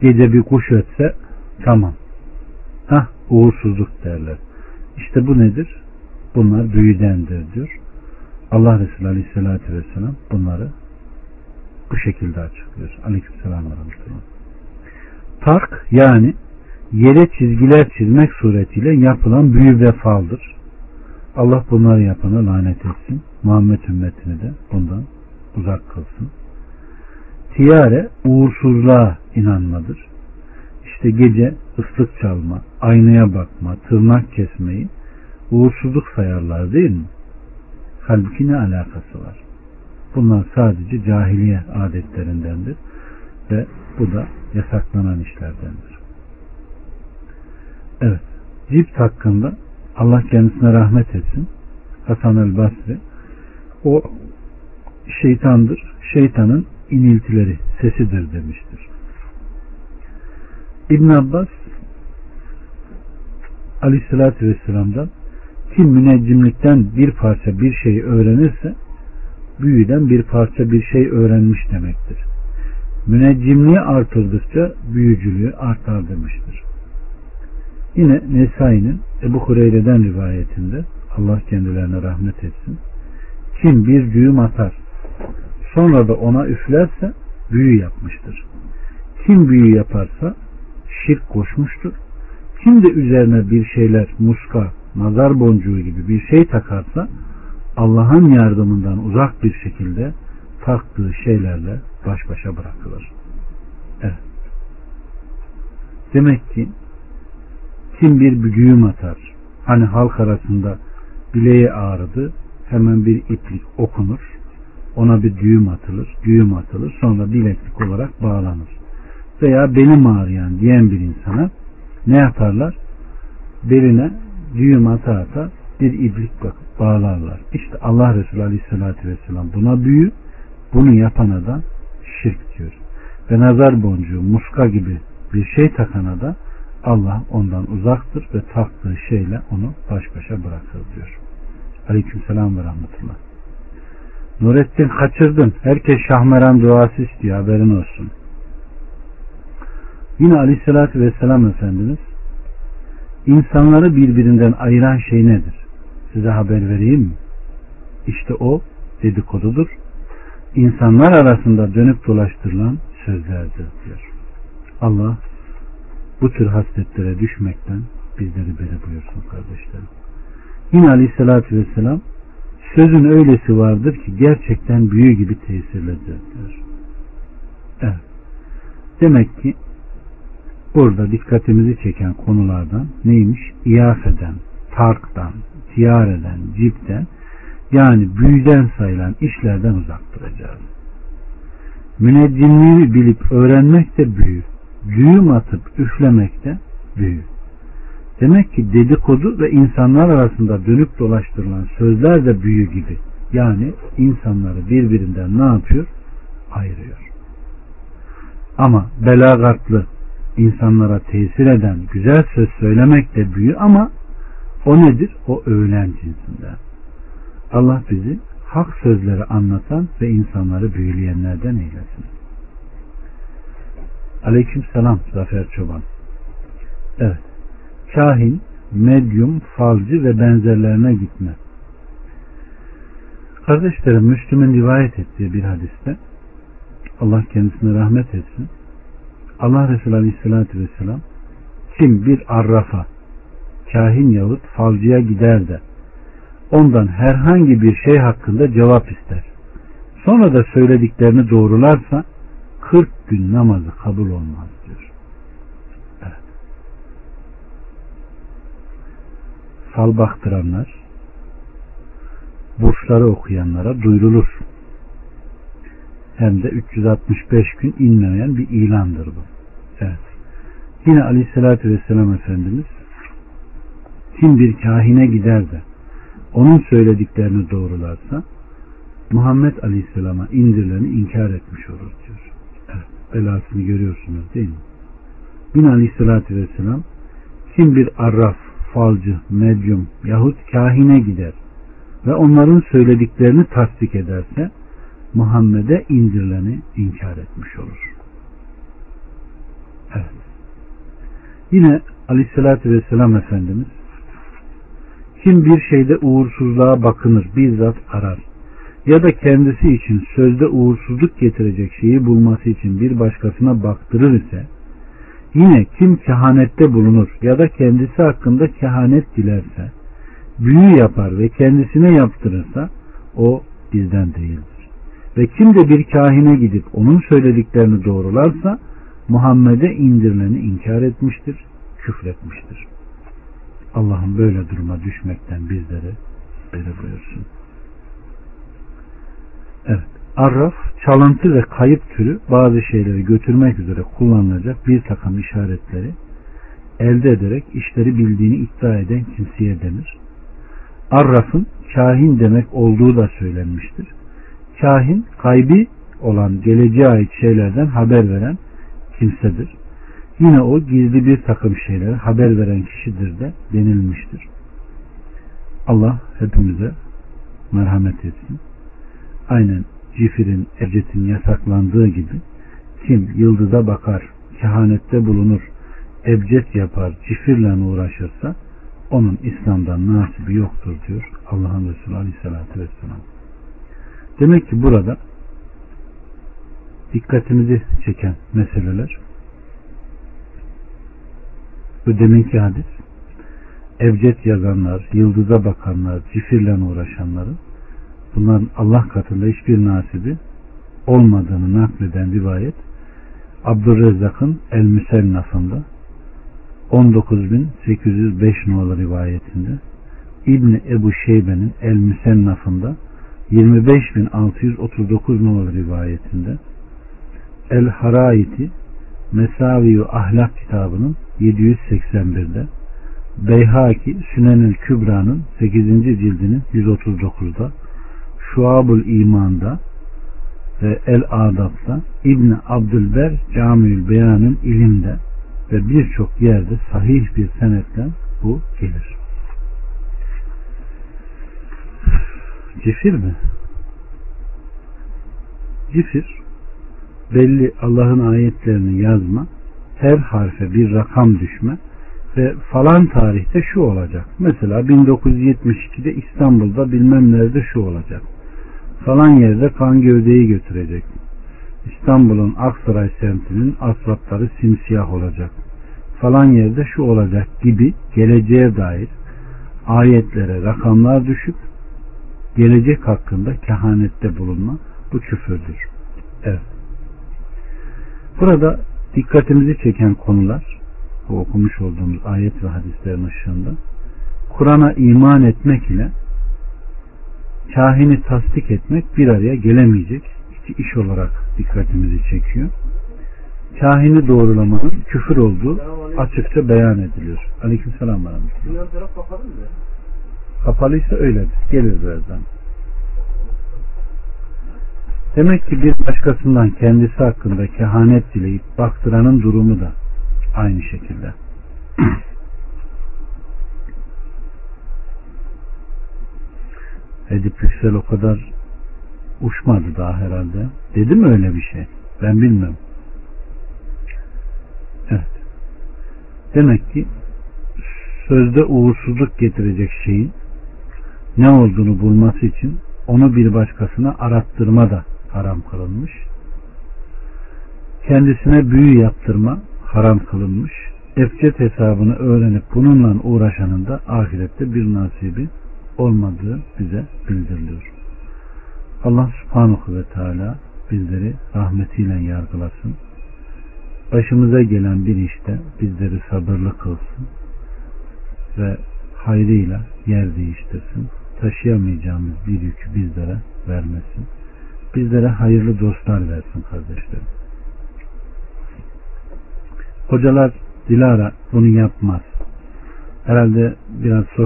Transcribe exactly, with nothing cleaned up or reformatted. gece bir kuş ötse tamam, hah uğursuzluk derler. İşte bu nedir? Bunlar büyüdendir diyor. Allah Resulü Aleyhisselatü Vesselam bunları bu şekilde açıklıyor. Aleykümselam ve Rahmetullah. Tark yani yere çizgiler çizmek suretiyle yapılan büyü ve faldır. Allah bunları yapana lanet etsin. Muhammed ümmetini de bundan uzak kılsın. Tiyare uğursuzluğa inanmadır. İşte gece ıslık çalma, aynaya bakma, tırnak kesmeyi uğursuzluk sayarlar değil mi? Halbuki ne alakası var? Bunlar sadece cahiliye adetlerindendir ve bu da yasaklanan işlerdendir. Evet, cipt hakkında Allah kendisine rahmet etsin. Hasan el Basri, o şeytandır, şeytanın iniltileri, sesidir demiştir. İbn Abbas Aleyhisselatü Vesselam'dan, kim müneccimlikten bir parça bir şey öğrenirse büyüden bir parça bir şey öğrenmiş demektir. Müneccimliği artırdıkça büyücülüğü artar demiştir. Yine Nesai'nin Ebu Hureyre'den rivayetinde, Allah kendilerine rahmet etsin, kim bir düğüm atar sonra da ona üflerse büyü yapmıştır. Kim büyü yaparsa şirk koşmuştur. Kim de üzerine bir şeyler, muska, nazar boncuğu gibi bir şey takarsa Allah'ın yardımından uzak bir şekilde taktığı şeylerle baş başa bırakılır. Evet. Demek ki kim bir düğüm atar, hani halk arasında bileği ağrıdı, hemen bir iplik okunur, ona bir düğüm atılır, düğüm atılır, sonra bileklik olarak bağlanır. Veya belim ağrıyan diyen bir insana ne yaparlar? Beline düğüm ata ata bir iplik bağlarlar. İşte Allah Resulü Aleyhisselatü Vesselam buna büyü, bunu yapana da şirk diyor. Ve nazar boncuğu, muska gibi bir şey takana da Allah ondan uzaktır ve taktığı şeyle onu baş başa bırakır diyor. Aleykümselam ve Rahmetullah. Nurettin, kaçırdın. Herkes Şahmeran duası istiyor, haberin olsun. Yine Aleyhisselatü Vesselam Efendimiz, insanları birbirinden ayıran şey nedir? Size haber vereyim mi? İşte o dedikodudur. İnsanlar arasında dönüp dolaştırılan sözlerdir diyor. Allah bu tür hasletlere düşmekten bizleri beri buyursun kardeşlerim. Yine Aleyhisselatü Vesselam, sözün öylesi vardır ki gerçekten büyü gibi tesirlidir diyor. Evet. Demek ki burada dikkatimizi çeken konulardan neymiş? İyafeden, tarktan, tiyareden, cipten, yani büyüden sayılan işlerden uzak duracağız. Müneccimliği bilip öğrenmek de büyü. Düğüm atıp üflemek de büyü. Demek ki dedikodu ve insanlar arasında dönüp dolaştırılan sözler de büyü gibi. Yani insanları birbirinden ne yapıyor? Ayırıyor. Ama belagatlı, insanlara tesir eden güzel söz söylemek de büyü, ama o nedir? O öğlen cinsinden. Allah bizi hak sözleri anlatan ve insanları büyüleyenlerden eylesin. Aleykümselam Zafer Çoban. Evet. Kahin, medyum, falcı ve benzerlerine gitme. Kardeşlerim, Müslüm'ün rivayet ettiği bir hadiste, Allah kendisine rahmet etsin, Allah Resulü Aleyhisselatü Vesselam, kim bir arrafa, kahin yahut falcıya gider de ondan herhangi bir şey hakkında cevap ister, sonra da söylediklerini doğrularsa kırk gün namazı kabul olmaz diyor. Evet. Fal baktıranlar, burçları okuyanlara duyurulur. Hem de üç yüz altmış beş gün inmeyen bir ilandır bu. Evet. Yine Aleyhisselatü Vesselam Efendimiz, kim bir kahine gider de onun söylediklerini doğrularsa Muhammed Aleyhisselam'a indirileni inkar etmiş olur diyor. Evet. Belasını görüyorsunuz değil mi? Yine Aleyhisselatü Vesselam, kim bir arraf, falcı, medyum yahut kahine gider ve onların söylediklerini tasdik ederse Muhammed'e indirileni inkar etmiş olur. Evet. Yine Aleyhisselatü Vesselam Efendimiz, kim bir şeyde uğursuzluğa bakınır, bizzat arar ya da kendisi için sözde uğursuzluk getirecek şeyi bulması için bir başkasına baktırır ise, yine kim kehanette bulunur ya da kendisi hakkında kehanet dilerse, büyü yapar ve kendisine yaptırırsa, o bizden değildir. Ve kim de bir kahine gidip onun söylediklerini doğrularsa, Muhammed'e indirileni inkar etmiştir, küfretmiştir. Allah'ım böyle duruma düşmekten bizleri beri buyursun. Evet, arraf, çalıntı ve kayıp türü bazı şeyleri götürmek üzere kullanılacak bir takım işaretleri elde ederek işleri bildiğini iddia eden kimseye denir. Arraf'ın kahin demek olduğu da söylenmiştir. Kahin, gaybi olan geleceğe ait şeylerden haber veren kimsedir. Yine o gizli bir takım şeylere haber veren kişidir de denilmiştir. Allah hepimize merhamet etsin. Aynen cifirin, ercetin yasaklandığı gibi kim yıldıza bakar, kehanette bulunur, ebced yapar, cifirle uğraşırsa onun İslam'dan nasibi yoktur diyor Allah'ın Resulü Aleyhisselatü Vesselam. Demek ki burada dikkatimizi çeken meseleler bu deminki hadis, ebced yazanlar, yıldıza bakanlar, cifirle uğraşanların bunların Allah katında hiçbir nasibi olmadığını nakleden rivayet Abdurrezzak'ın El Müsennaf'ında on dokuz bin sekiz yüz beş numaralı rivayetinde, İbni Ebu Şeybe'nin El Müsennaf'ında yirmi beş bin altı yüz otuz dokuz numaralı rivayetinde, El Harayiti Mesaviyu Ahlak kitabının yedi yüz seksen bir'de, Beyhaki Sünenül Kübra'nın sekizinci cildinin yüz otuz dokuz'da, Şuabul İman'da ve El Adab'da, İbni Abdülber Camiül Beyan'ın ilimde ve birçok yerde sahih bir senetle bu gelir. Cifir mi? Cifir, belli Allah'ın ayetlerini yazma, her harfe bir rakam düşme ve falan tarihte şu olacak. Mesela bin dokuz yüz yetmiş iki'de İstanbul'da bilmem nerede şu olacak. Falan yerde kan gövdeyi götürecek. İstanbul'un Aksaray semtinin asfaltları simsiyah olacak. Falan yerde şu olacak gibi geleceğe dair ayetlere rakamlar düşüp gelecek hakkında kehanette bulunma, bu küfürdür. Evet. Burada dikkatimizi çeken konular bu okumuş olduğumuz ayet ve hadislerin ışığında Kur'an'a iman etmek ile kahini tasdik etmek bir araya gelemeyecek iki iş olarak dikkatimizi çekiyor. Kahini doğrulamanın küfür olduğu açıkça beyan ediliyor. Aleykümselam bana. Kapalıysa öyledir. Gelir birazdan. Demek ki bir başkasından kendisi hakkında kehanet dileyip baktıranın durumu da aynı şekilde. Edip Yüksel o kadar uçmadı daha herhalde. Dedi mi öyle bir şey? Ben bilmem. Evet. Demek ki sözde uğursuzluk getirecek şeyin ne olduğunu bulması için onu bir başkasına arattırma da haram kılınmış. Kendisine büyü yaptırma haram kılınmış. Ebced hesabını öğrenip bununla uğraşanın da ahirette bir nasibi olmadığı bize bildiriliyor. Allah subhanahu ve teala bizleri rahmetiyle yargılasın. Başımıza gelen bir işte bizleri sabırlı kılsın ve hayrıyla yer değiştirsin. Taşıyamayacağımız bir yükü bizlere vermesin. Bizlere hayırlı dostlar versin kardeşlerim. Hocalar Dilara bunu yapmaz. Herhalde biraz